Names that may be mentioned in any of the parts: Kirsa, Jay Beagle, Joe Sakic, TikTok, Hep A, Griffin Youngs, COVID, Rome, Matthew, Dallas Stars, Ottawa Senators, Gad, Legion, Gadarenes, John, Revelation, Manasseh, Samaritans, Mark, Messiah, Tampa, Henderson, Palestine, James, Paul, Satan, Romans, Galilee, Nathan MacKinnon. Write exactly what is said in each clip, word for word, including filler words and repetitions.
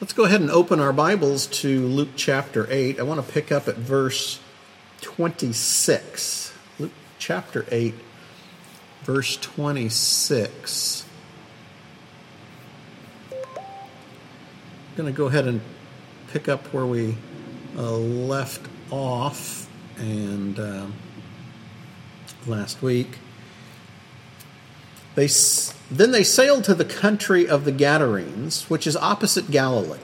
Let's go ahead and open our Bibles to Luke chapter eight. I want to pick up at verse twenty-six. Luke chapter eight, verse twenty-six. I'm going to go ahead and pick up where we uh, left off and uh, last week. They, then they sailed to the country of the Gadarenes, which is opposite Galilee.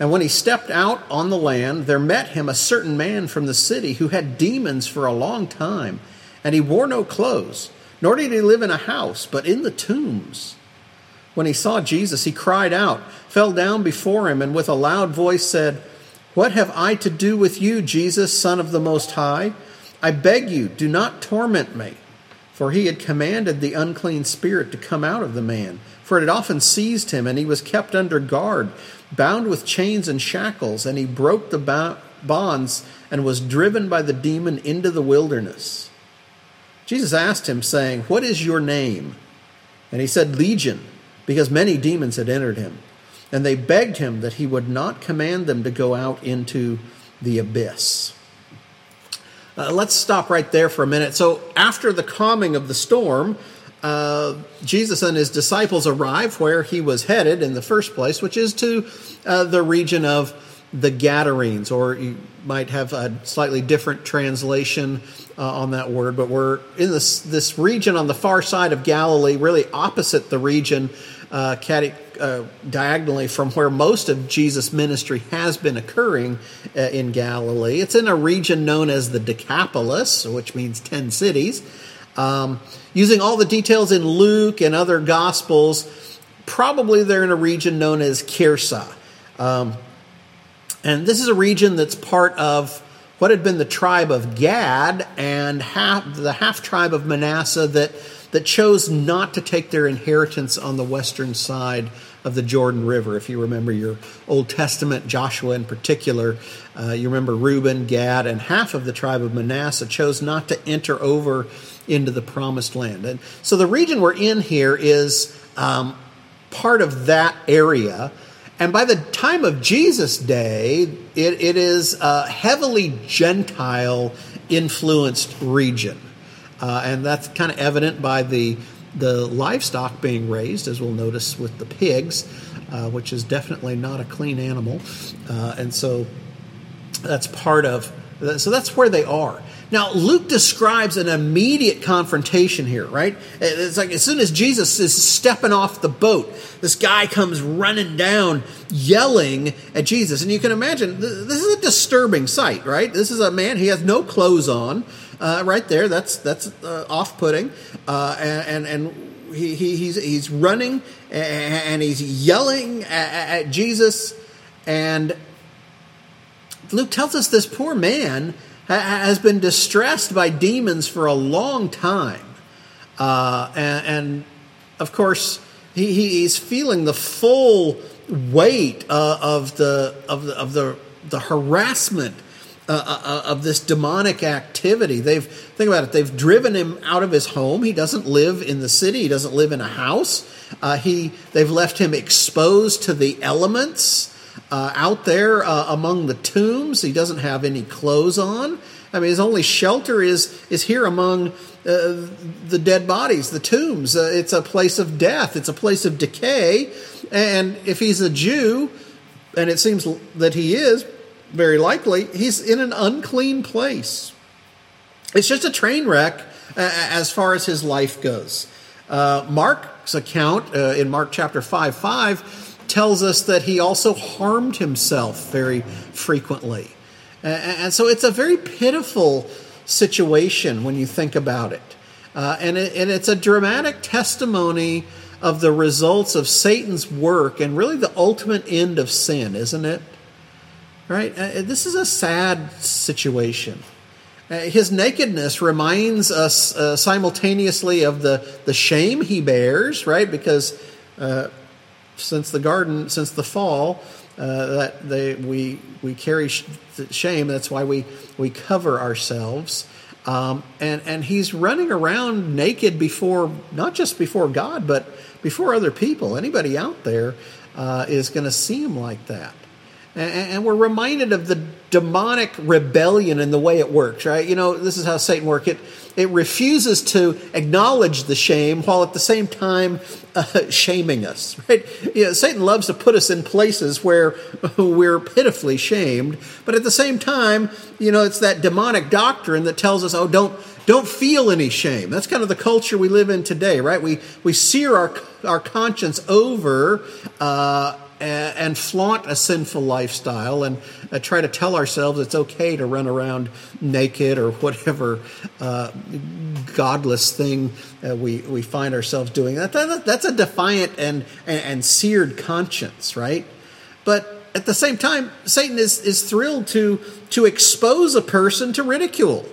And when he stepped out on the land, there met him a certain man from the city who had demons for a long time, and he wore no clothes, nor did he live in a house, but in the tombs. When he saw Jesus, he cried out, fell down before him, and with a loud voice said, "What have I to do with you, Jesus, Son of the Most High? I beg you, do not torment me." For he had commanded the unclean spirit to come out of the man, for it had often seized him, and he was kept under guard, bound with chains and shackles, and he broke the bonds and was driven by the demon into the wilderness. Jesus asked him, saying, "What is your name?" And he said, "Legion," because many demons had entered him. And they begged him that he would not command them to go out into the abyss. Uh, let's stop right there for a minute. So after the calming of the storm, uh, Jesus and his disciples arrive where he was headed in the first place, which is to uh, the region of the Gadarenes, or you might have a slightly different translation uh, on that word, but we're in this this region on the far side of Galilee, really opposite the region uh, cate- uh, diagonally from where most of Jesus' ministry has been occurring uh, in Galilee. It's in a region known as the Decapolis, which means ten cities. Um, using all the details in Luke and other Gospels, probably they're in a region known as Kirsa. Um And this is a region that's part of what had been the tribe of Gad and half, the half-tribe of Manasseh that, that chose not to take their inheritance on the western side of the Jordan River. If you remember your Old Testament, Joshua in particular, uh, you remember Reuben, Gad, and half of the tribe of Manasseh chose not to enter over into the promised land. And so the region we're in here is um, part of that area. And by the time of Jesus' day, it, it is a heavily Gentile-influenced region. Uh, and that's kind of evident by the the livestock being raised, as we'll notice with the pigs, uh, which is definitely not a clean animal. Uh, and so that's part of... So that's where they are. Now, Luke describes an immediate confrontation here, right? It's like as soon as Jesus is stepping off the boat, this guy comes running down, yelling at Jesus. And you can imagine, this is a disturbing sight, right? This is a man, he has no clothes on, uh, right there. That's that's uh, off-putting. Uh, and and he, he he's, he's running, and he's yelling at, at Jesus, and Luke tells us this poor man has been distressed by demons for a long time. Uh, and, and, of course, he, he's feeling the full weight uh, of the of the, of the, the harassment uh, uh, of this demonic activity. They've think about it. They've driven him out of his home. He doesn't live in the city. He doesn't live in a house. Uh, he they've left him exposed to the elements. Uh, out there uh, among the tombs. He doesn't have any clothes on. I mean, his only shelter is is here among uh, the dead bodies, the tombs. Uh, it's a place of death. It's a place of decay. And if he's a Jew, and it seems that he is, very likely, he's in an unclean place. It's just a train wreck uh, as far as his life goes. Uh, Mark's account uh, in Mark chapter five five tells us that he also harmed himself very frequently. And so it's a very pitiful situation when you think about it. Uh, and, it and it's a dramatic testimony of the results of Satan's work and really the ultimate end of sin, isn't it? Right? Uh, this is a sad situation. Uh, his nakedness reminds us uh, simultaneously of the, the shame he bears, right? Because... Uh, Since the garden, since the fall, uh, that they, we we carry sh- shame. That's why we we cover ourselves. Um, and and he's running around naked before, not just before God, but before other people, anybody out there. uh, is going to seem like that. And we're reminded of the demonic rebellion and the way it works, right? You know, this is how Satan works. It, it refuses to acknowledge the shame while at the same time uh, shaming us, right? You know, Satan loves to put us in places where we're pitifully shamed. But at the same time, you know, it's that demonic doctrine that tells us, oh, don't don't feel any shame. That's kind of the culture we live in today, right? We, we sear our, our conscience over uh and flaunt a sinful lifestyle and uh, try to tell ourselves it's okay to run around naked or whatever uh, godless thing uh, we we find ourselves doing. That, that, that's a defiant and, and, and seared conscience, right? But at the same time, Satan is, is thrilled to, to expose a person to ridicule,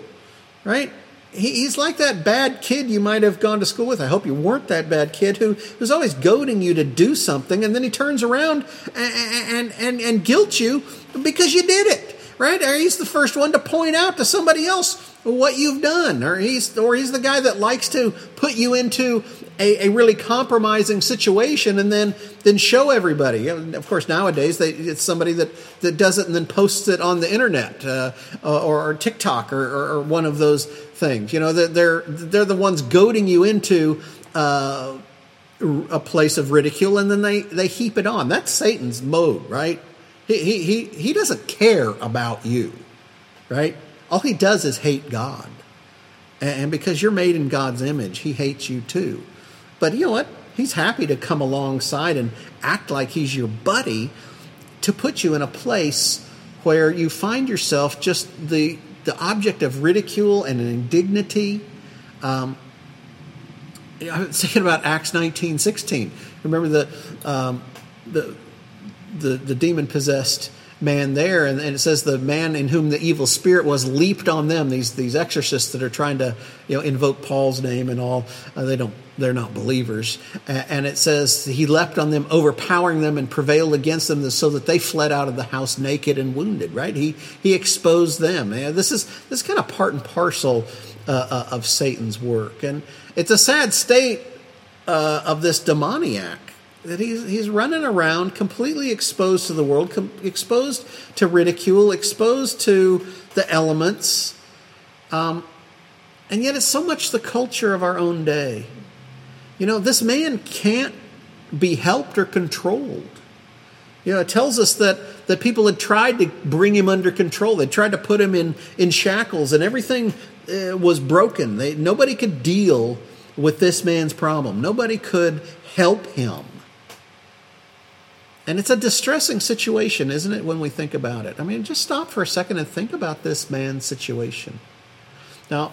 right? He's like that bad kid you might have gone to school with. I hope you weren't that bad kid who was always goading you to do something, and then he turns around and, and, and, and guilt you because you did it, right? Or he's the first one to point out to somebody else what you've done. Or he's, or he's the guy that likes to put you into a, a really compromising situation and then, then show everybody. And of course, nowadays, they, it's somebody that, that does it and then posts it on the internet uh, or, or TikTok or, or, or one of those things. You know, they're they're the ones goading you into uh, a place of ridicule, and then they, they heap it on. That's Satan's mode, right? He he he doesn't care about you, right? All he does is hate God, and because you're made in God's image, he hates you too. But you know what? He's happy to come alongside and act like he's your buddy to put you in a place where you find yourself just the the object of ridicule and indignity. Um, I was thinking about Acts nineteen sixteen. Remember the um, the the, the demon possessed man there, and, and it says the man in whom the evil spirit was leaped on them. These these exorcists that are trying to you know invoke Paul's name and all, uh, they don't they're not believers. And, and it says he leapt on them, overpowering them, and prevailed against them, so that they fled out of the house naked and wounded. Right? He he exposed them. You know, this is this is kind of part and parcel uh, uh, of Satan's work, and it's a sad state uh, of this demoniac. That he's, he's running around completely exposed to the world, com- exposed to ridicule, exposed to the elements. Um, and yet it's so much the culture of our own day. You know, this man can't be helped or controlled. You know, it tells us that, that people had tried to bring him under control. They tried to put him in, in shackles, and everything uh, was broken. They, nobody could deal with this man's problem. Nobody could help him. And it's a distressing situation, isn't it, when we think about it? I mean, just stop for a second and think about this man's situation. Now,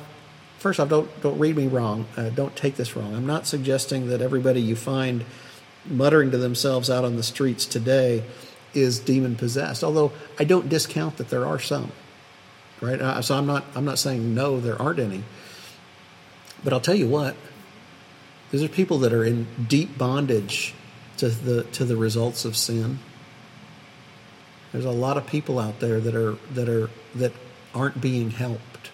first off, don't, don't read me wrong. Uh, don't take this wrong. I'm not suggesting that everybody you find muttering to themselves out on the streets today is demon-possessed, although I don't discount that there are some, right? Uh, so I'm not, I'm not saying, no, there aren't any. But I'll tell you what, these are people that are in deep bondage to the to the results of sin. There's a lot of people out there that are that are that aren't being helped,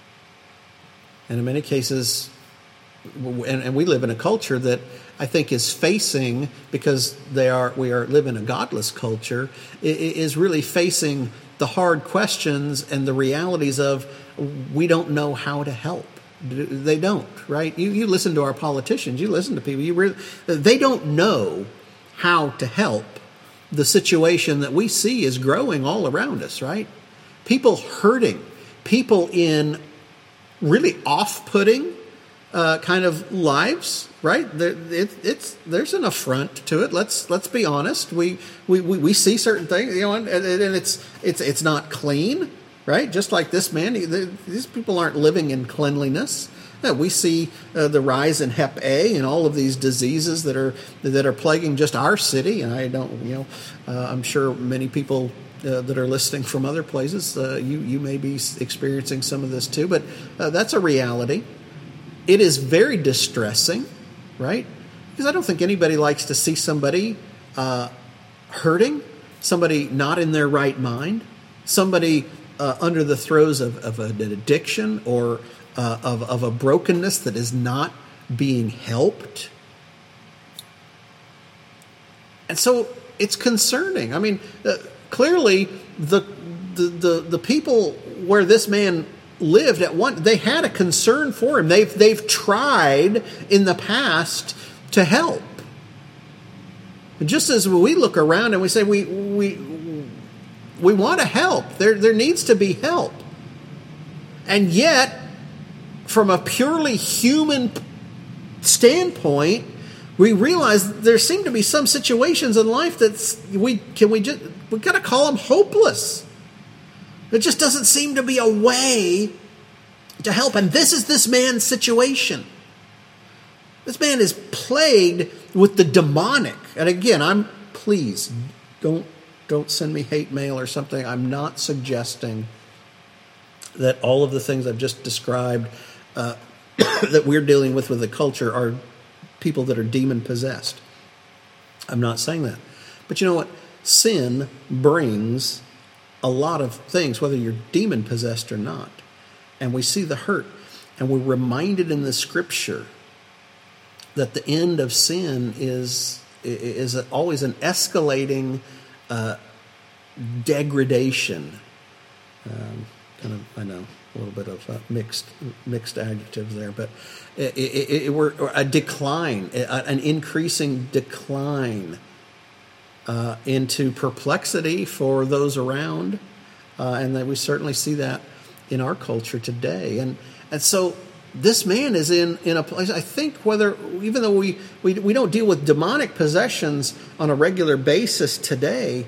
and in many cases, and, and we live in a culture that I think is facing, because they are we are live in a godless culture, is really facing the hard questions and the realities of we don't know how to help. They don't, right? You you listen to our politicians, you listen to people, you really, they don't know how to help the situation that we see is growing all around us, right? People hurting, people in really off-putting uh, kind of lives, right? There, it, it's there's an affront to it. Let's let's be honest. We we, we, we see certain things, you know, and, and it's it's it's not clean, right? Just like this man, these people aren't living in cleanliness. Yeah, we see uh, the rise in Hep A and all of these diseases that are that are plaguing just our city. And I don't, you know, uh, I'm sure many people uh, that are listening from other places, uh, you you may be experiencing some of this too. But uh, that's a reality. It is very distressing, right? Because I don't think anybody likes to see somebody uh, hurting, somebody not in their right mind, somebody uh, under the throes of, of an addiction or Uh, of, of a brokenness that is not being helped. And so it's concerning. I mean, uh, clearly the, the the the people where this man lived at one, they had a concern for him. They've they've tried in the past to help. Just as we look around and we say we we we want to help. There there needs to be help. And yet, from a purely human standpoint, we realize there seem to be some situations in life that we can we just we got to call them hopeless. There just doesn't seem to be a way to help, and this is this man's situation. This man is plagued with the demonic. And again, I'm please don't don't send me hate mail or something. I'm not suggesting that all of the things I've just described uh, that we're dealing with with the culture are people that are demon-possessed. I'm not saying that. But you know what? Sin brings a lot of things, whether you're demon-possessed or not. And we see the hurt. And we're reminded in the Scripture that the end of sin is, is always an escalating uh, degradation. Um, kind of, I know, a little bit of uh, mixed mixed adjectives there, but it, it, it, it were a decline, an increasing decline uh, into perplexity for those around, uh, and that we certainly see that in our culture today. And and so this man is in, in a place. I think whether even though we, we we don't deal with demonic possessions on a regular basis today,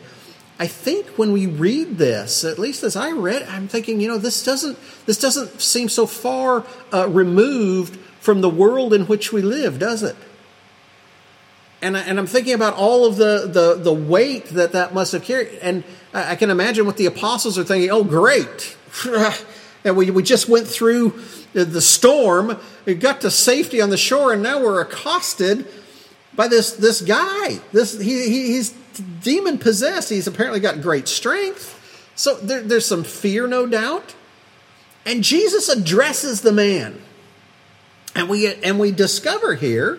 I think when we read this, at least as I read, I'm thinking, you know, this doesn't this doesn't seem so far uh, removed from the world in which we live, does it? And I, and I'm thinking about all of the, the the weight that that must have carried, and I can imagine what the apostles are thinking. Oh, great! And we we just went through the storm, we got to safety on the shore, and now we're accosted by this this guy. This he, he he's. demon possessed. He's apparently got great strength. So there, there's some fear, no doubt. And Jesus addresses the man. And we and we discover here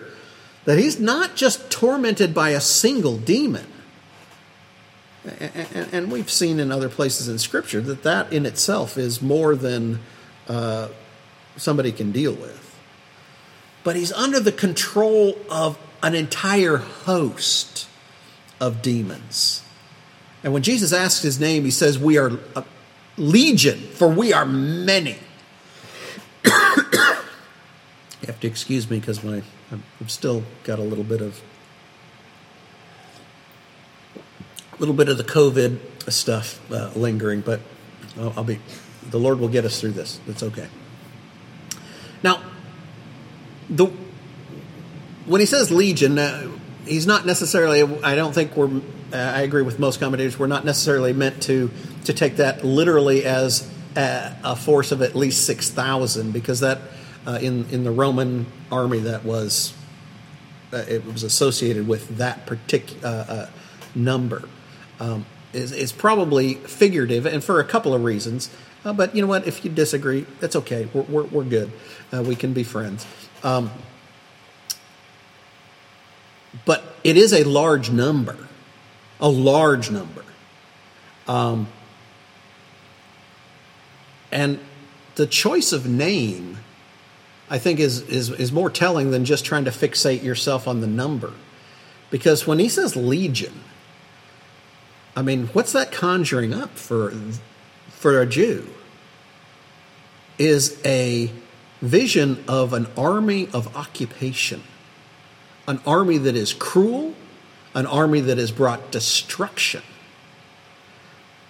that he's not just tormented by a single demon. And, and, and we've seen in other places in Scripture that that in itself is more than uh, somebody can deal with. But he's under the control of an entire host of demons. And when Jesus asks his name, he says, we are legion, for we are many. You have to excuse me because my I've still got a little bit of a little bit of the COVID stuff uh, lingering, but I'll, I'll be the Lord will get us through this. It's okay. Now, the when he says legion, uh, he's not necessarily, I don't think we're, uh, I agree with most commentators, we're not necessarily meant to, to take that literally as a, a force of at least six thousand, because that, uh, in, in the Roman army, that was, uh, it was associated with that particular uh, uh, number. Um, is is probably figurative, and for a couple of reasons, uh, but you know what, if you disagree, that's okay, we're, we're, we're good, uh, we can be friends. Um But it is a large number, a large number. Um, and the choice of name, I think, is, is, is more telling than just trying to fixate yourself on the number. Because when he says legion, I mean, what's that conjuring up for, for a Jew? Is a vision of an army of occupation. An army that is cruel, an army that has brought destruction,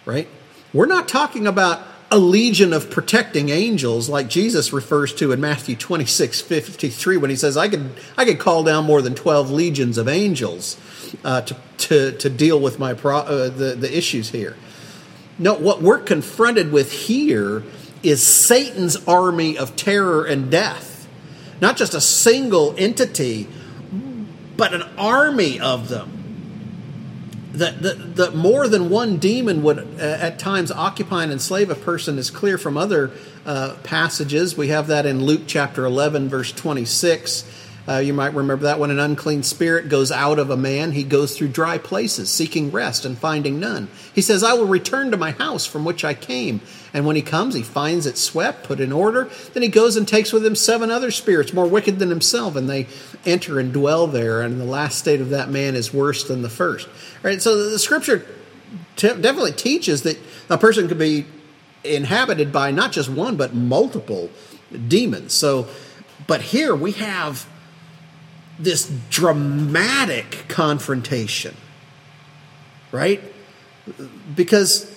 right? We're not talking about a legion of protecting angels like Jesus refers to in Matthew twenty-six fifty-three when he says, I could, I could call down more than twelve legions of angels uh, to, to, to deal with my pro, uh, the, the issues here. No, what we're confronted with here is Satan's army of terror and death. Not just a single entity, but an army of them. That, that, that more than one demon would uh, at times occupy and enslave a person is clear from other uh, passages. We have that in Luke chapter eleven, verse twenty-six, Uh, you might remember that when an unclean spirit goes out of a man, he goes through dry places, seeking rest and finding none. He says, I will return to my house from which I came. And when he comes, he finds it swept, put in order. Then he goes and takes with him seven other spirits, more wicked than himself, and they enter and dwell there. And the last state of that man is worse than the first. Right? So the scripture te- definitely teaches that a person could be inhabited by not just one, but multiple demons. So, but here we have this dramatic confrontation, right? Because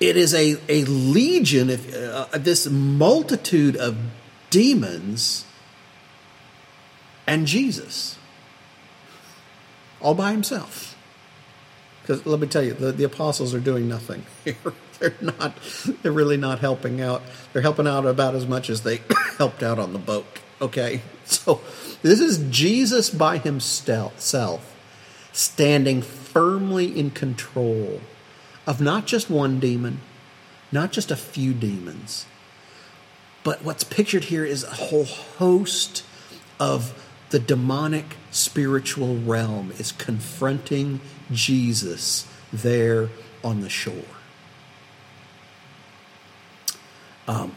it is a, a legion, if, uh, this multitude of demons and Jesus all by himself. Because let me tell you, the, the apostles are doing nothing here. They're not, they're really not helping out. They're helping out about as much as they helped out on the boat. Okay, so this is Jesus by himself, standing firmly in control of not just one demon, not just a few demons, but what's pictured here is a whole host of the demonic spiritual realm is confronting Jesus there on the shore. Um.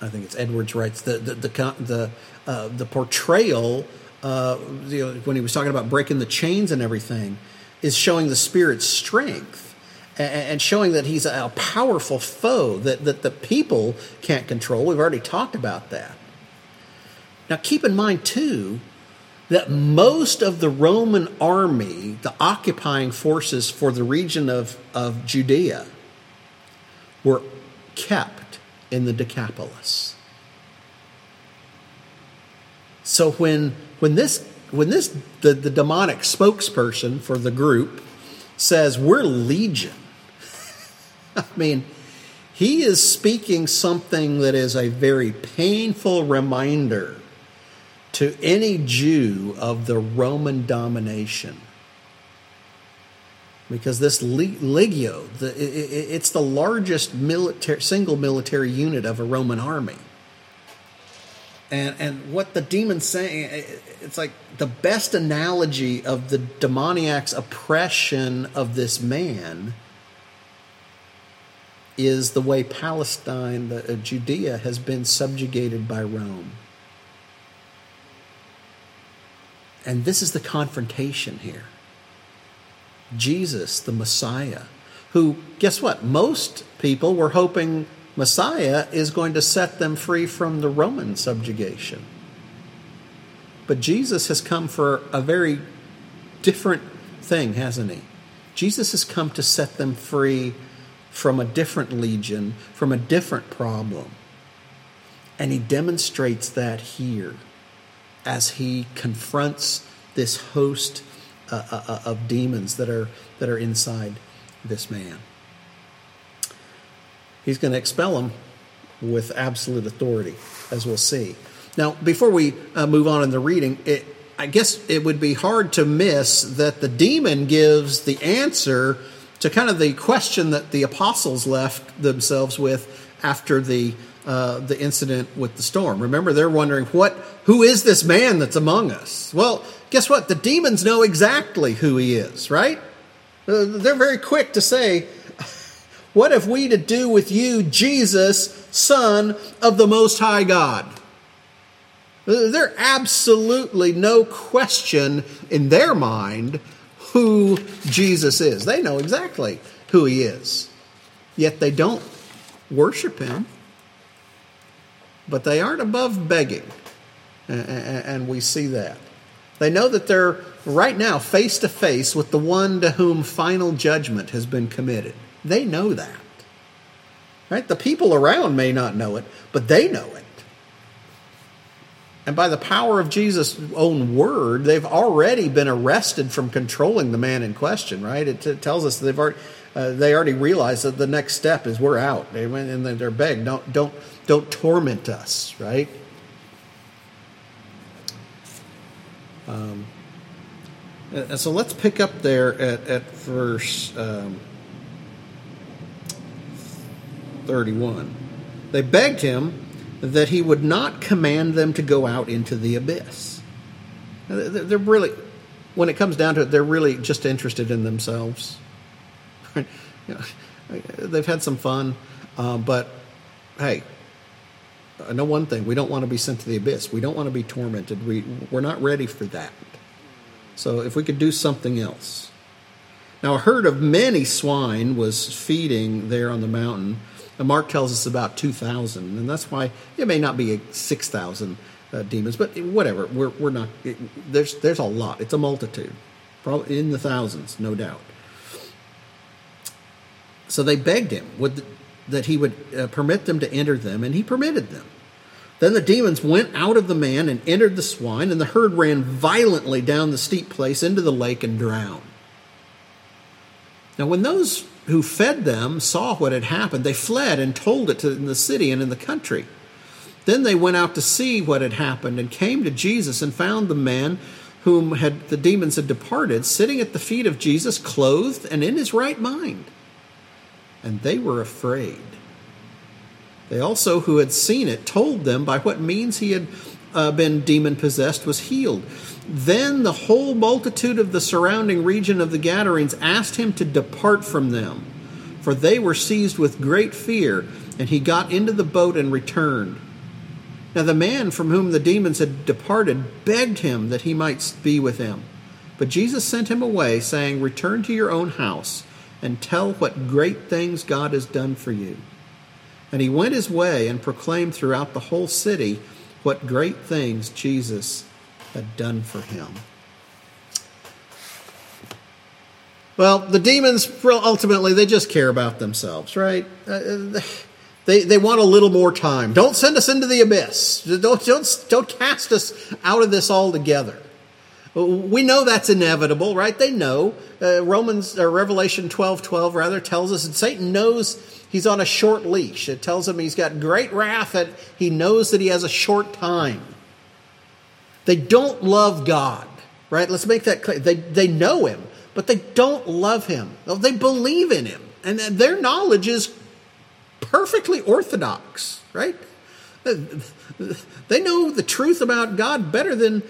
I think it's Edwards writes the the the the, uh, the portrayal uh, you know, when he was talking about breaking the chains and everything is showing the spirit's strength and, and showing that he's a powerful foe that that the people can't control. We've already talked about that. Now keep in mind too that most of the Roman army, the occupying forces for the region of of Judea, were kept in the Decapolis. So when when this when this the, the demonic spokesperson for the group says we're legion, I mean, he is speaking something that is a very painful reminder to any Jew of the Roman domination. Because this legio, the, it, it's the largest military, single military unit of a Roman army, and and what the demon's saying, it's like the best analogy of the demoniac's oppression of this man is the way Palestine, the, uh, Judea, has been subjugated by Rome, and this is the confrontation here. Jesus, the Messiah, who, guess what? Most people were hoping Messiah is going to set them free from the Roman subjugation. But Jesus has come for a very different thing, hasn't he? Jesus has come to set them free from a different legion, from a different problem. And he demonstrates that here as he confronts this host Uh, uh, uh, of demons that are that are inside this man. He's going to expel them with absolute authority, as we'll see. Now, before we uh, move on in the reading, it, I guess it would be hard to miss that the demon gives the answer to kind of the question that the apostles left themselves with after the uh, the incident with the storm. Remember, they're wondering what who is this man that's among us? Well, guess what? The demons know exactly who he is, right? They're very quick to say, what have we to do with you, Jesus, Son of the Most High God? There's absolutely no question in their mind who Jesus is. They know exactly who he is. Yet they don't worship him. But they aren't above begging. And we see that. They know that they're right now face to face with the one to whom final judgment has been committed. They know that. Right? The people around may not know it, but they know it. And by the power of Jesus' own word, they've already been arrested from controlling the man in question, right? It, it tells us they've already, uh, they already realize that the next step is we're out. They went and they're begged, don't don't don't torment us, right? Um, and so let's pick up there at, at verse um, thirty-one. They begged him that he would not command them to go out into the abyss. They're really, when it comes down to it, they're really just interested in themselves. They've had some fun, uh, but hey, I know one thing. We don't want to be sent to the abyss. We don't want to be tormented. We, we're not ready for that. So if we could do something else. Now, a herd of many swine was feeding there on the mountain. And Mark tells us about two thousand, and that's why it may not be six thousand uh, demons, but whatever. We're, we're not, it, there's, there's a lot. It's a multitude, probably in the thousands, no doubt. So they begged him would, that he would uh, permit them to enter them, and he permitted them. Then the demons went out of the man and entered the swine, and the herd ran violently down the steep place into the lake and drowned. Now, when those who fed them saw what had happened, they fled and told it to, in the city and in the country. Then they went out to see what had happened and came to Jesus and found the man whom had, the demons had departed, sitting at the feet of Jesus, clothed and in his right mind. And they were afraid. They also, who had seen it, told them by what means he had uh, been demon-possessed was healed. Then the whole multitude of the surrounding region of the Gadarenes asked him to depart from them, for they were seized with great fear, and he got into the boat and returned. Now the man from whom the demons had departed begged him that he might be with him. But Jesus sent him away, saying, "Return to your own house and tell what great things God has done for you." And he went his way and proclaimed throughout the whole city what great things Jesus had done for him. Well, the demons, ultimately, they just care about themselves, right? Uh, they, they want a little more time. Don't send us into the abyss. Don't, don't, don't cast us out of this altogether. We know that's inevitable, right? They know. Uh, Romans, uh, Revelation twelve twelve rather, tells us that Satan knows he's on a short leash. It tells him he's got great wrath, and he knows that he has a short time. They don't love God, right? Let's make that clear. They, they know him, but they don't love him. They believe in him, and their knowledge is perfectly orthodox, right? They know the truth about God better than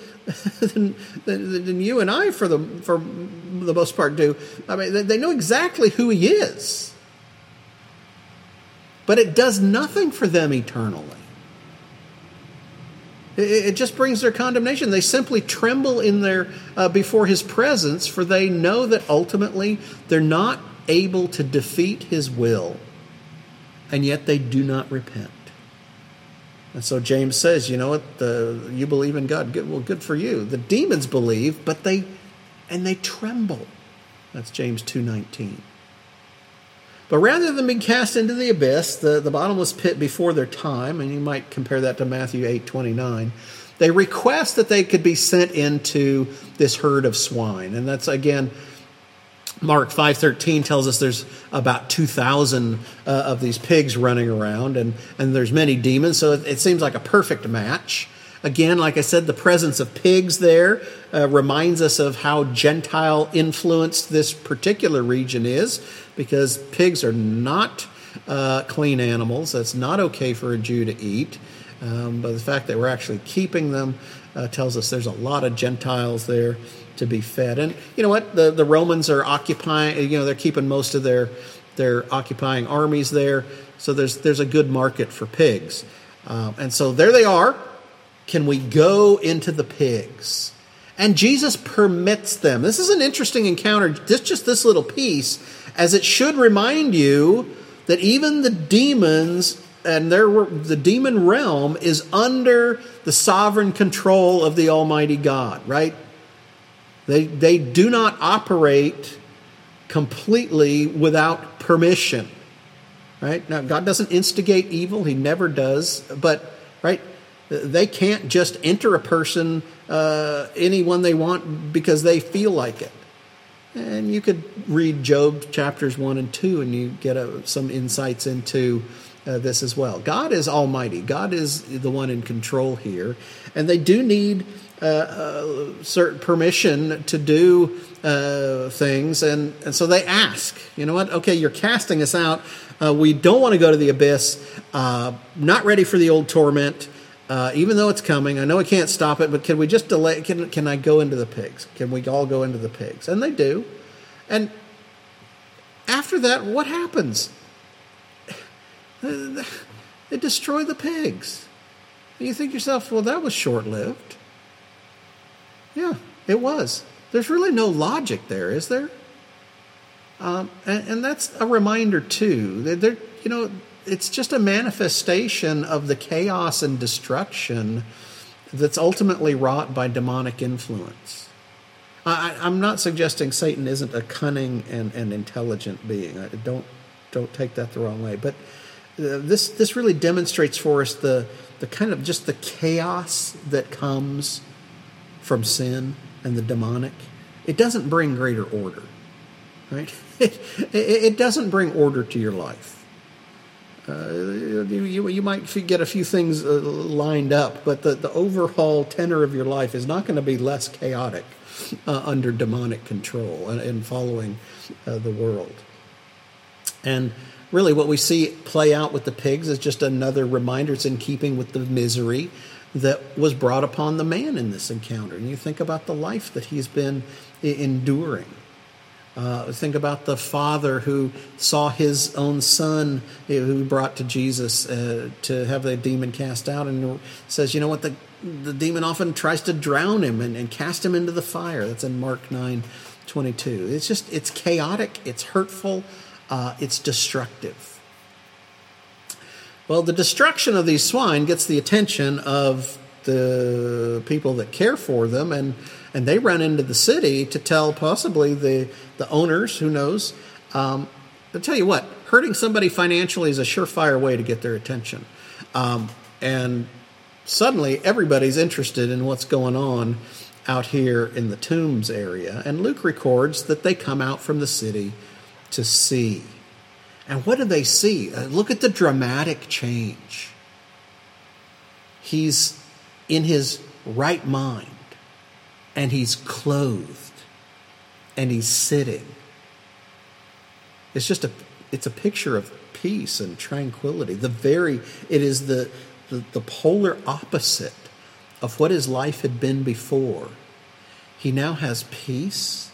than, than you and I, for the, for the most part, do. I mean, they know exactly who he is. But it does nothing for them eternally. It just brings their condemnation. They simply tremble in their uh, before his presence, for they know that ultimately they're not able to defeat his will, and yet they do not repent. And so James says, you know what, the, you believe in God. Good, well, good for you. The demons believe, but they and they tremble. That's James two nineteen. But rather than being cast into the abyss, the, the bottomless pit before their time, and you might compare that to Matthew eight twenty-nine, they request that they could be sent into this herd of swine. And that's, again, Mark five thirteen tells us there's about two thousand uh, of these pigs running around, and, and there's many demons, so it, it seems like a perfect match. Again, like I said, the presence of pigs there uh, reminds us of how Gentile influenced this particular region is, because pigs are not uh, clean animals. That's not okay for a Jew to eat. Um, but the fact that we're actually keeping them uh, tells us there's a lot of Gentiles there to be fed. And you know what? The, the Romans are occupying, you know, they're keeping most of their their occupying armies there. So there's, there's a good market for pigs. Um, and so there they are. Can we go into the pigs? And Jesus permits them. This is an interesting encounter, just, just this little piece, as it should remind you that even the demons and their, the demon realm is under the sovereign control of the Almighty God, right? They, they do not operate completely without permission, right? Now, God doesn't instigate evil. He never does. But, right? They can't just enter a person, uh, anyone they want, because they feel like it. And you could read Job chapters one and two, and you get a, some insights into uh, this as well. God is almighty. God is the one in control here. And they do need uh, uh, certain permission to do uh, things. And, and so they ask, you know what? Okay, you're casting us out. Uh, we don't want to go to the abyss. Uh, not ready for the old torment. Uh, even though it's coming, I know I can't stop it, but can we just delay? Can can I go into the pigs? Can we all go into the pigs? And they do. And after that, what happens? They destroy the pigs. And you think to yourself, well, that was short-lived. Yeah, it was. There's really no logic there, is there? Um, and, and that's a reminder, too. That there, you know... It's just a manifestation of the chaos and destruction that's ultimately wrought by demonic influence. I, I'm not suggesting Satan isn't a cunning and, and intelligent being. I don't don't take that the wrong way. But this this really demonstrates for us the the kind of just the chaos that comes from sin and the demonic. It doesn't bring greater order, right? It, it doesn't bring order to your life. Uh, you, you might get a few things uh, lined up, but the, the overall tenor of your life is not going to be less chaotic uh, under demonic control and, and following uh, the world. And really what we see play out with the pigs is just another reminder. It's in keeping with the misery that was brought upon the man in this encounter. And you think about the life that he's been enduring. Uh, think about the father who saw his own son who brought to Jesus uh, to have the demon cast out, and says, you know what, the the demon often tries to drown him and, and cast him into the fire. That's in Mark nine twenty-two. It's just, it's chaotic, it's hurtful, uh, it's destructive. Well, the destruction of these swine gets the attention of the people that care for them, and and they run into the city to tell possibly the the owners, who knows. Um, I'll tell you what, hurting somebody financially is a surefire way to get their attention. Um, and suddenly everybody's interested in what's going on out here in the tombs area. And Luke records that they come out from the city to see. And what do they see? Uh, look at the dramatic change. He's in his right mind. And he's clothed, and he's sitting. It's just a, it's a picture of peace and tranquility. The very, it is the, the, the polar opposite of what his life had been before. He now has peace.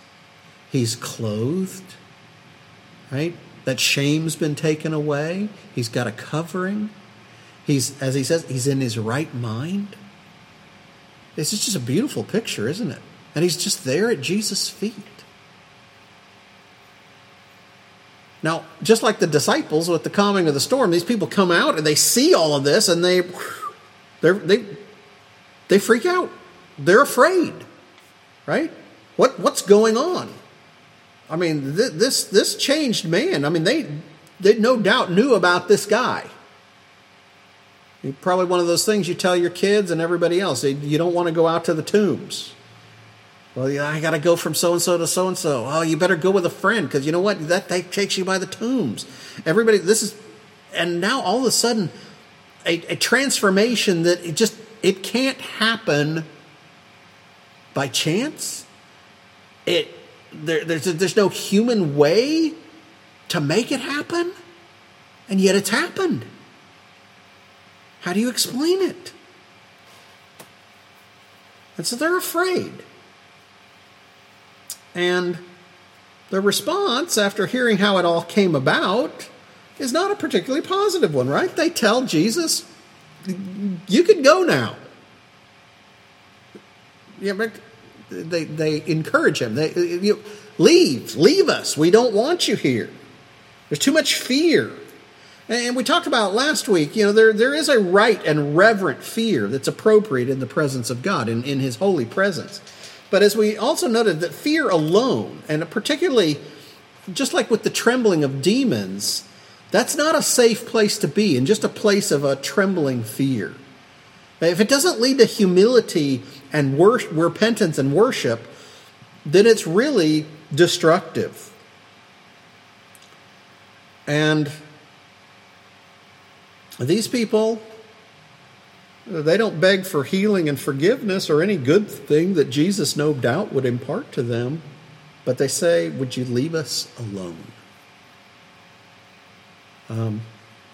He's clothed, right? That shame's been taken away. He's got a covering. He's, as he says, he's in his right mind. This is just a beautiful picture, isn't it? And he's just there at Jesus' feet. Now, just like the disciples with the calming of the storm, these people come out and they see all of this and they they they freak out. They're afraid, right? What what's going on? I mean, this this changed man. I mean, they they no doubt knew about this guy. Probably one of those things you tell your kids and everybody else. You don't want to go out to the tombs. Well, yeah, I got to go from so-and-so to so-and-so. Oh, you better go with a friend, because you know what? That, that takes you by the tombs. Everybody, this is... And now all of a sudden, a, a transformation that it just... It can't happen by chance. It there, there's, there's no human way to make it happen. And yet it's happened. How do you explain it? And so they're afraid. And the response, after hearing how it all came about, is not a particularly positive one, right? They tell Jesus, you can go now. Yeah, but they, they encourage him. They, you, leave, leave us. We don't want you here. There's too much fear. And we talked about last week, you know, there there is a right and reverent fear that's appropriate in the presence of God, in, in his holy presence. But as we also noted, that fear alone, and particularly just like with the trembling of demons, that's not a safe place to be, and just a place of a trembling fear. If it doesn't lead to humility and wor- repentance and worship, then it's really destructive. And These people, they don't beg for healing and forgiveness or any good thing that Jesus no doubt would impart to them, but they say, would you leave us alone? Um,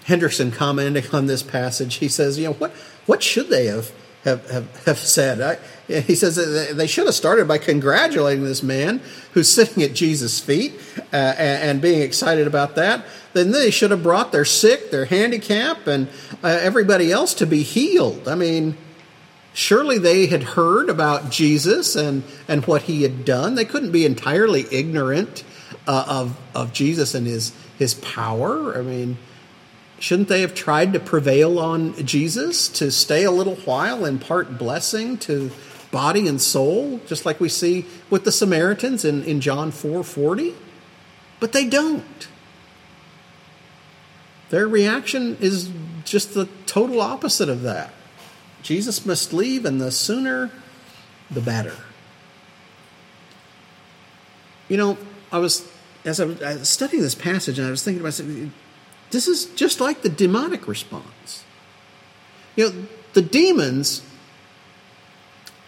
Henderson commenting on this passage, he says, you know, what what should they have have, have, have said? I, he says that they should have started by congratulating this man who's sitting at Jesus' feet uh, and, and being excited about that. Then they should have brought their sick, their handicap, and uh, everybody else to be healed. I mean, surely they had heard about Jesus and, and what he had done. They couldn't be entirely ignorant uh, of of Jesus and his his power. I mean, shouldn't they have tried to prevail on Jesus to stay a little while and impart blessing to body and soul, just like we see with the Samaritans in, in John four forty? But they don't. Their reaction is just the total opposite of that. Jesus must leave, and the sooner, the better. You know, I was as I was studying this passage, and I was thinking to myself, this is just like the demonic response. You know, the demons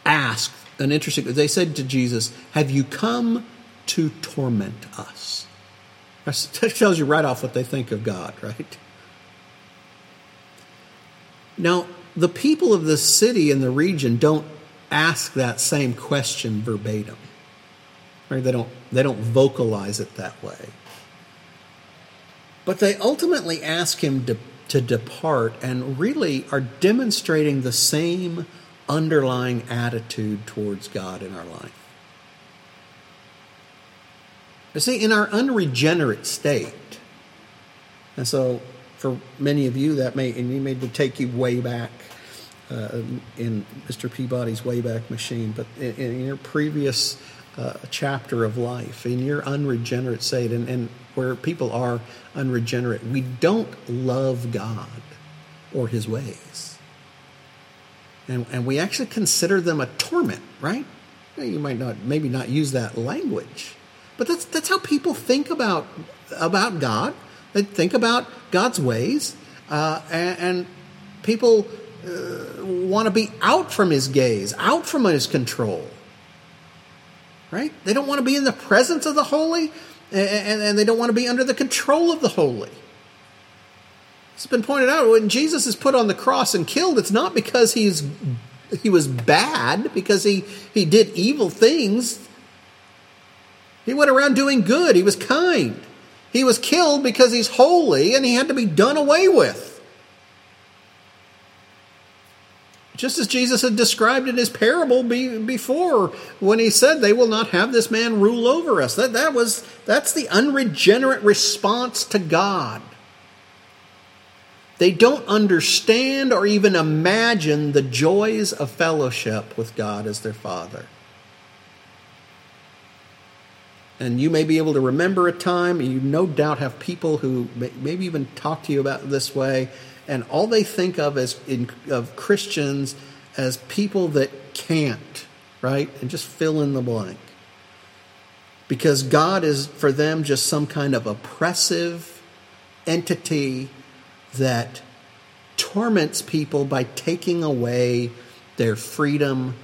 asked an interesting. They said to Jesus, "Have you come to torment us?" That tells you right off what they think of God, right? Now, the people of the city and the region don't ask that same question verbatim. Right? They don't, they don't vocalize it that way. But they ultimately ask him to, to depart and really are demonstrating the same underlying attitude towards God in our life. You see, in our unregenerate state, and so for many of you, that may and you may take you way back uh, in Mister Peabody's Wayback Machine, but in, in your previous uh, chapter of life, in your unregenerate state, and, and where people are unregenerate, we don't love God or his ways. And, and we actually consider them a torment, right? You might not, maybe not use that language. But that's that's how people think about about God. They think about God's ways, uh, and, and people uh, want to be out from his gaze, out from his control. Right? They don't want to be in the presence of the holy, and, and they don't want to be under the control of the holy. It's been pointed out, when Jesus is put on the cross and killed, it's not because he's he was bad, because he, he did evil things. He went around doing good. He was kind. He was killed because he's holy and he had to be done away with. Just as Jesus had described in his parable be, before when he said, they will not have this man rule over us. That, that was, that's the unregenerate response to God. They don't understand or even imagine the joys of fellowship with God as their Father. And you may be able to remember a time, and you no doubt have people who may, maybe even talk to you about this way, and all they think of as in, of Christians as people that can't, right? And just fill in the blank. Because God is, for them, just some kind of oppressive entity that torments people by taking away their freedom,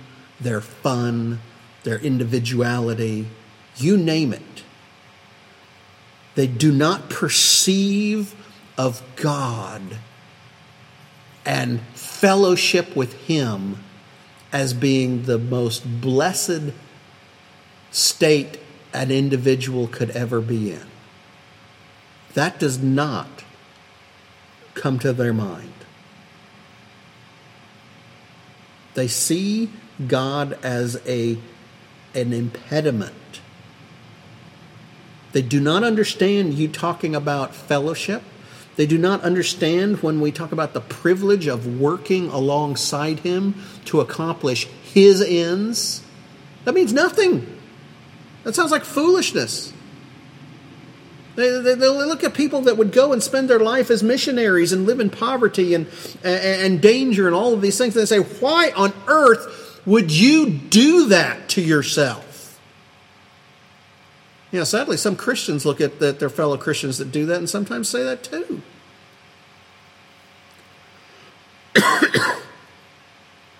their fun, their individuality. You name it. They do not perceive of God and fellowship with him as being the most blessed state an individual could ever be in. That does not come to their mind. They see God as a an impediment. They do not understand you talking about fellowship. They do not understand when we talk about the privilege of working alongside him to accomplish his ends. That means nothing. That sounds like foolishness. They, they, they look at people that would go and spend their life as missionaries and live in poverty and, and, and danger and all of these things. They say, why on earth would you do that to yourself? You know, sadly, some Christians look at, at their fellow Christians that do that and sometimes say that too.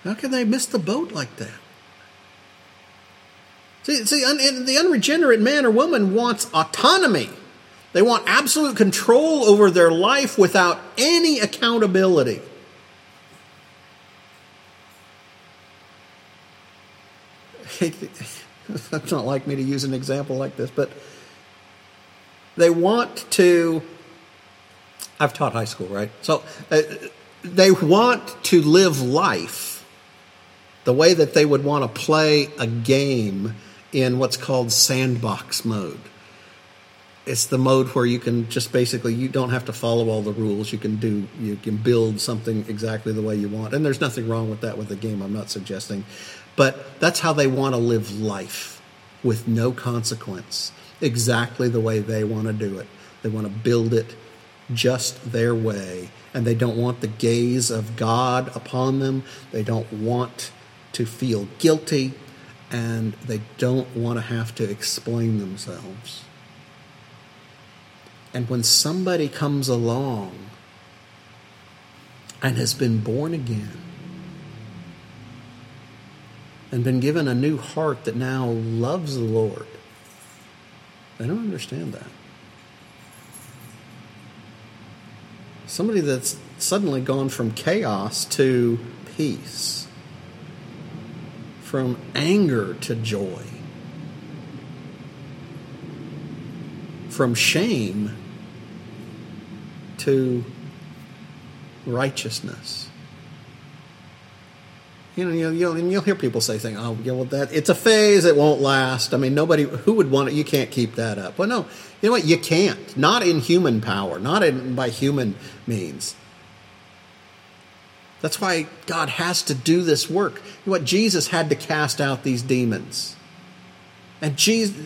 How can they miss the boat like that? See, see un, the unregenerate man or woman wants autonomy. They want absolute control over their life without any accountability. It's not like me to use an example like this, but they want to... I've taught high school, right? So uh, they want to live life the way that they would want to play a game in what's called sandbox mode. It's the mode where you can just basically, you don't have to follow all the rules. You can do, you can build something exactly the way you want. And there's nothing wrong with that with the game, I'm not suggesting. But that's how they want to live life, with no consequence, exactly the way they want to do it. They want to build it just their way, and they don't want the gaze of God upon them. They don't want to feel guilty, and they don't want to have to explain themselves. And when somebody comes along and has been born again and been given a new heart that now loves the Lord, they don't understand that. Somebody that's suddenly gone from chaos to peace, from anger to joy, from shame to righteousness. You know, you'll, you'll, and you'll hear people say things, oh, yeah, well, that, it's a phase, it won't last. I mean, nobody, who would want it? You can't keep that up. Well, no, you know what? You can't. Not in human power, not in, by human means. That's why God has to do this work. You know what? Jesus had to cast out these demons. And Jesus,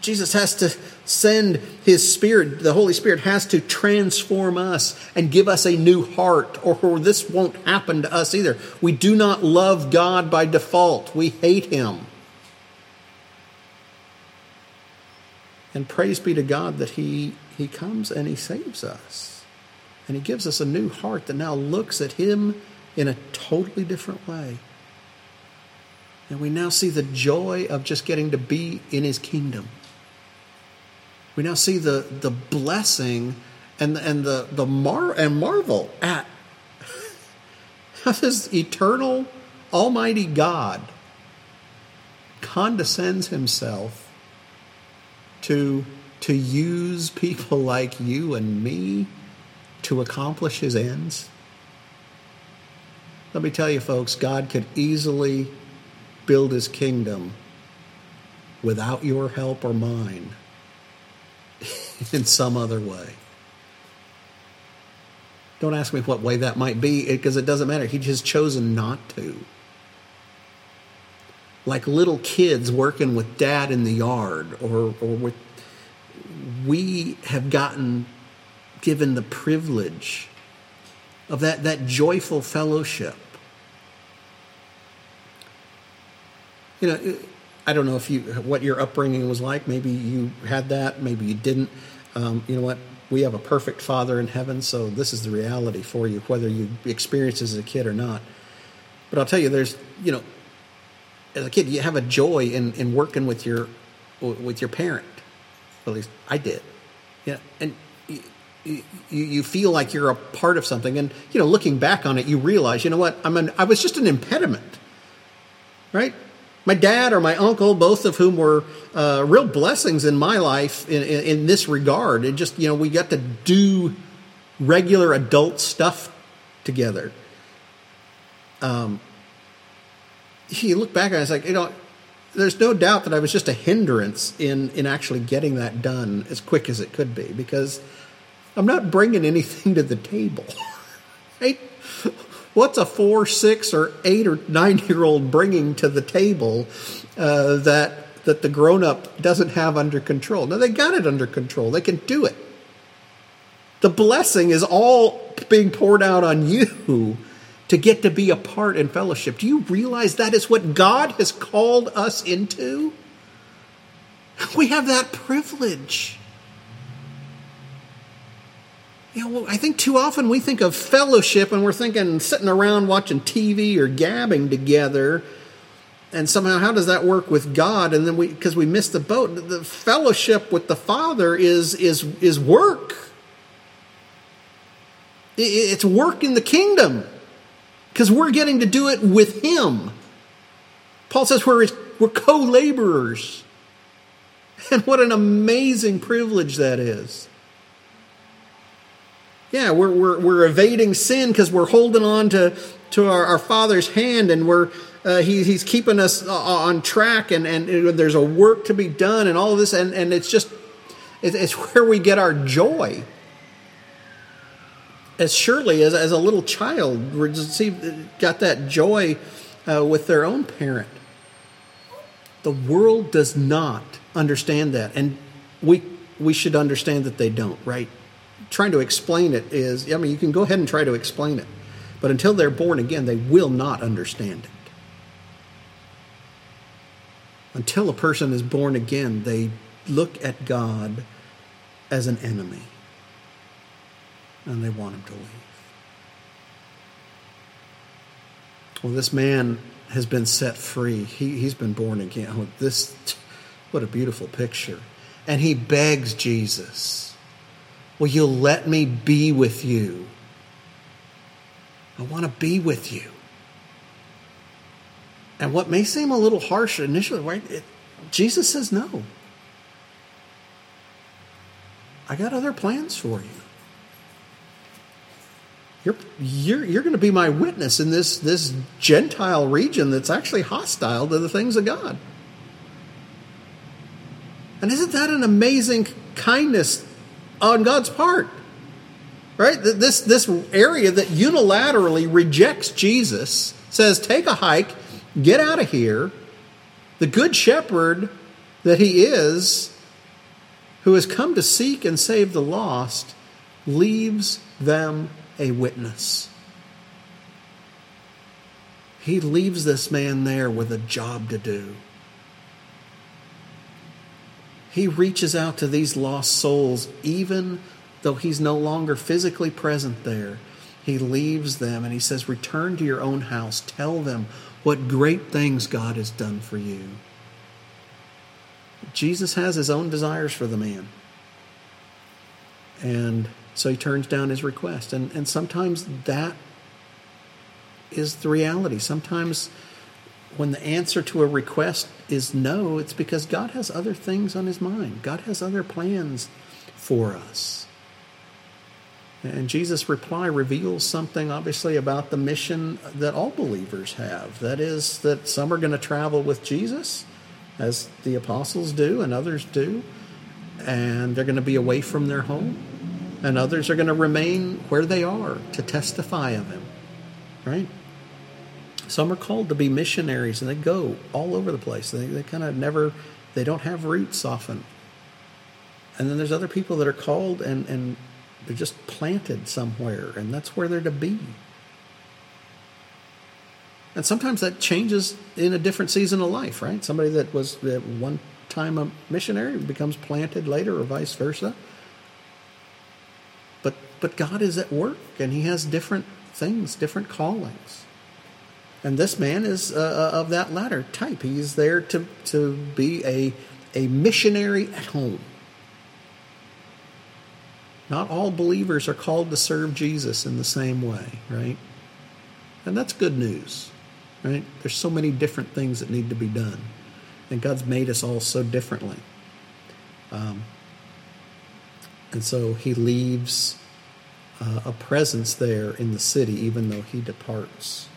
Jesus has to send his Spirit, the Holy Spirit has to transform us and give us a new heart, or, or this won't happen to us either. We do not love God by default. We hate him. And praise be to God that he, he comes and he saves us. And he gives us a new heart that now looks at him in a totally different way. And we now see the joy of just getting to be in his kingdom. We now see the the blessing and and the the mar and marvel at how this eternal, almighty God condescends himself to to use people like you and me to accomplish his ends. Let me tell you, folks, God could easily build his kingdom without your help or mine, in some other way. Don't ask me what way that might be, because it doesn't matter. He just chosen not to. Like little kids working with dad in the yard, or, or with, we have gotten given the privilege of that, that joyful fellowship. You know, I don't know if you what your upbringing was like. Maybe you had that. Maybe you didn't. Um, you know what? We have a perfect Father in heaven, so this is the reality for you, whether you experience it as a kid or not. But I'll tell you, there's you know, as a kid, you have a joy in, in working with your with your parent. At least I did. Yeah, and you, you you feel like you're a part of something, and you know, looking back on it, you realize, you know what? I'm an, I was just an impediment, right? My dad or my uncle, both of whom were uh, real blessings in my life in, in, in this regard. It just, you know, we got to do regular adult stuff together. Um, you look back and it's like, you know, there's no doubt that I was just a hindrance in, in actually getting that done as quick as it could be, because I'm not bringing anything to the table. Right? What's a four, six, or eight, or nine-year-old bringing to the table uh, that that the grown-up doesn't have under control? Now, they got it under control. They can do it. The blessing is all being poured out on you to get to be a part in fellowship. Do you realize that is what God has called us into? We have that privilege. You know, I think too often we think of fellowship and we're thinking sitting around watching T V or gabbing together. And somehow, how does that work with God? And then we, because we miss the boat, the fellowship with the Father is is is work. It's work in the kingdom, because we're getting to do it with Him. Paul says we're we're co-laborers, and what an amazing privilege that is. Yeah, we're we're we're evading sin because we're holding on to to our, our Father's hand, and we're. Uh, he, he's keeping us on track, and, and there's a work to be done and all of this, and, and it's just, it's where we get our joy. As surely as, as a little child received, got that joy uh, with their own parent. The world does not understand that, and we we should understand that they don't, right? Trying to explain it is, I mean, you can go ahead and try to explain it, but until they're born again, they will not understand it. Until a person is born again, they look at God as an enemy. And they want him to leave. Well, this man has been set free. He, he's been born again. Oh, this, what a beautiful picture. And he begs Jesus, will you let me be with you? I want to be with you. And what may seem a little harsh initially, right? It, Jesus says, no. I got other plans for you. You're, you're, you're going to be my witness in this, this Gentile region that's actually hostile to the things of God. And isn't that an amazing kindness on God's part? Right? This, this area that unilaterally rejects Jesus, says, take a hike, get out of here. The good shepherd that he is, who has come to seek and save the lost, leaves them a witness. He leaves this man there with a job to do. He reaches out to these lost souls, even though he's no longer physically present there. He leaves them and he says, return to your own house. Tell them what great things God has done for you. Jesus has his own desires for the man. And so he turns down his request. And, and sometimes that is the reality. Sometimes when the answer to a request is no, it's because God has other things on his mind. God has other plans for us. And Jesus' reply reveals something, obviously, about the mission that all believers have. That is, that some are going to travel with Jesus, as the apostles do and others do, and they're going to be away from their home, and others are going to remain where they are to testify of him, right? Some are called to be missionaries, and they go all over the place. They, they kind of never, they don't have roots often. And then there's other people that are called and and they're just planted somewhere, and that's where they're to be. And sometimes that changes in a different season of life, right? Somebody that was at one time a missionary becomes planted later, or vice versa. But but God is at work, and he has different things, different callings. And this man is uh, of that latter type. He's there to, to be a, a missionary at home. Not all believers are called to serve Jesus in the same way, right? And that's good news, right? There's so many different things that need to be done. And God's made us all so differently. Um, and so he leaves uh, a presence there in the city, even though he departs.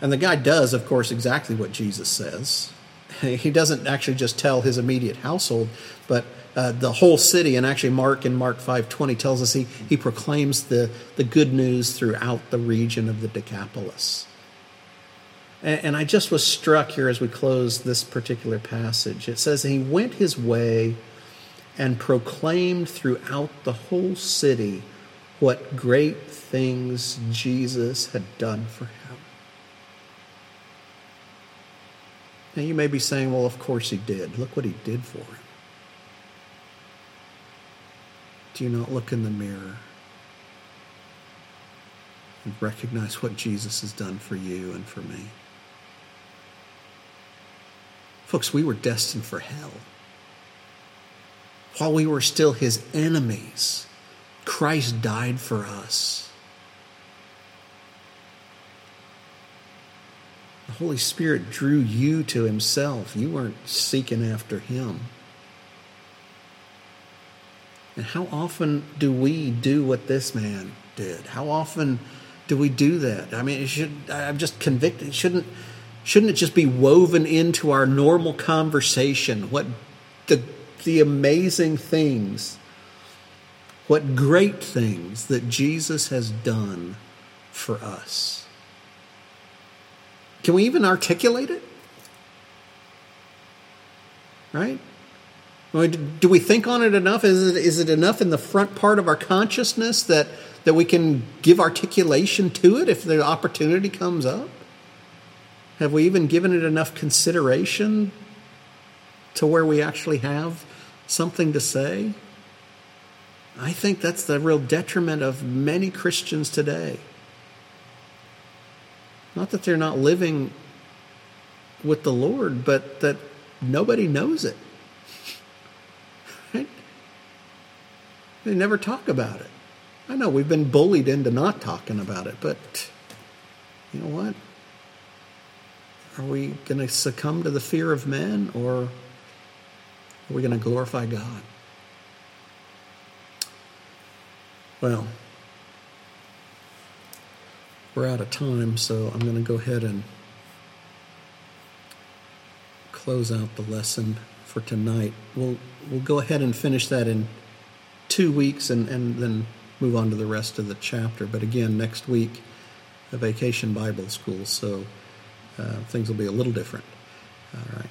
And the guy does, of course, exactly what Jesus says. He doesn't actually just tell his immediate household, but Uh, the whole city, and actually Mark in Mark five twenty tells us he, he proclaims the, the good news throughout the region of the Decapolis. And, and I just was struck here as we close this particular passage. It says, he went his way and proclaimed throughout the whole city what great things Jesus had done for him. Now you may be saying, well, of course he did. Look what he did for him. do not look in the mirror and recognize what Jesus has done for you and for me. Folks, we were destined for hell. While we were still his enemies, Christ died for us. The Holy Spirit drew you to himself. You weren't seeking after him. And how often do we do what this man did? How often do we do that? I mean, it should, I'm just convicted. Shouldn't, shouldn't it just be woven into our normal conversation? What the, the amazing things, what great things that Jesus has done for us. Can we even articulate it? Right? Do we think on it enough? Is it, is it enough in the front part of our consciousness that, that we can give articulation to it if the opportunity comes up? Have we even given it enough consideration to where we actually have something to say? I think that's the real detriment of many Christians today. Not that they're not living with the Lord, but that nobody knows it. They never talk about it. I know we've been bullied into not talking about it, but you know what? Are we going to succumb to the fear of men, or are we going to glorify God? Well, we're out of time, so I'm going to go ahead and close out the lesson for tonight. We'll we'll go ahead and finish that in two weeks and, and then move on to the rest of the chapter. But again, next week, a vacation Bible school, so uh, things will be a little different. All right.